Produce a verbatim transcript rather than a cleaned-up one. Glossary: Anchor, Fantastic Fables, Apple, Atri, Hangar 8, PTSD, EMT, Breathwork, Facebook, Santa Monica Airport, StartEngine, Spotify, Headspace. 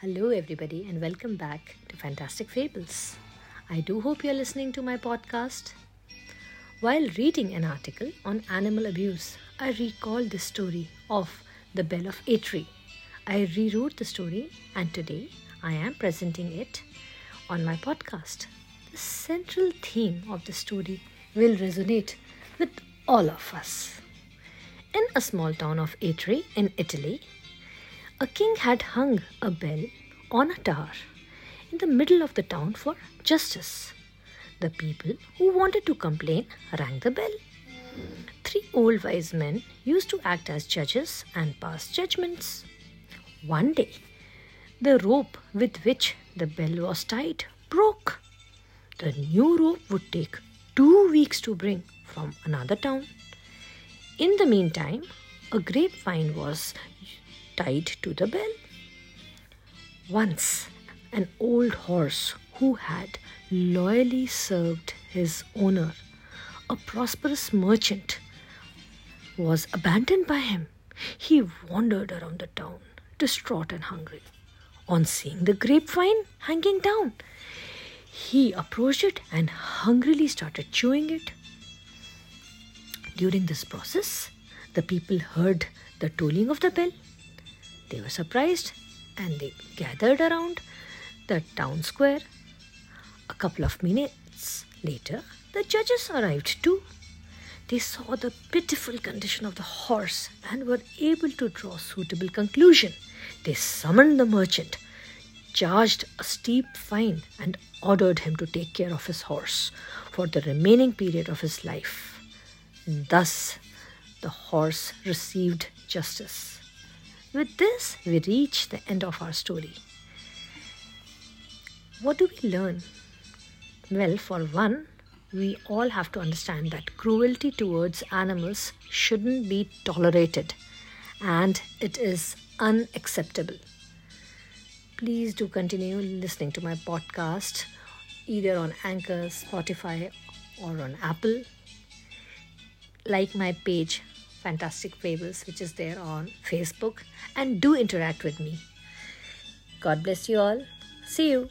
Hello everybody and welcome back to Fantastic Fables. I do hope you are listening to my podcast. While reading an article on animal abuse, I recalled the story of the Bell of Atri. I rewrote the story and today I am presenting it on my podcast. The central theme of the story will resonate with all of us. In a small town of Atri in Italy, a king had hung a bell on a tower in the middle of the town for justice. The people who wanted to complain rang the bell. Three old wise men used to act as judges and pass judgments. One day, the rope with which the bell was tied broke. The new rope would take two weeks to bring from another town. In the meantime, a grapevine was tied to the bell. Once, an old horse who had loyally served his owner, a prosperous merchant, was abandoned by him. He wandered around the town, distraught and hungry. On seeing the grapevine hanging down, he approached it and hungrily started chewing it. During this process, the people heard the tolling of the bell. They were surprised and they gathered around the town square. A couple of minutes later, the judges arrived too. They saw the pitiful condition of the horse and were able to draw suitable conclusion. They summoned the merchant, charged a steep fine and ordered him to take care of his horse for the remaining period of his life. Thus, the horse received justice. With this, we reach the end of our story. What do we learn? Well, for one, we all have to understand that cruelty towards animals shouldn't be tolerated and it is unacceptable. Please do continue listening to my podcast either on Anchor, Spotify or on Apple. Like my page Fantastic Fables, which is there on Facebook, and do interact with me. God bless you all. See you.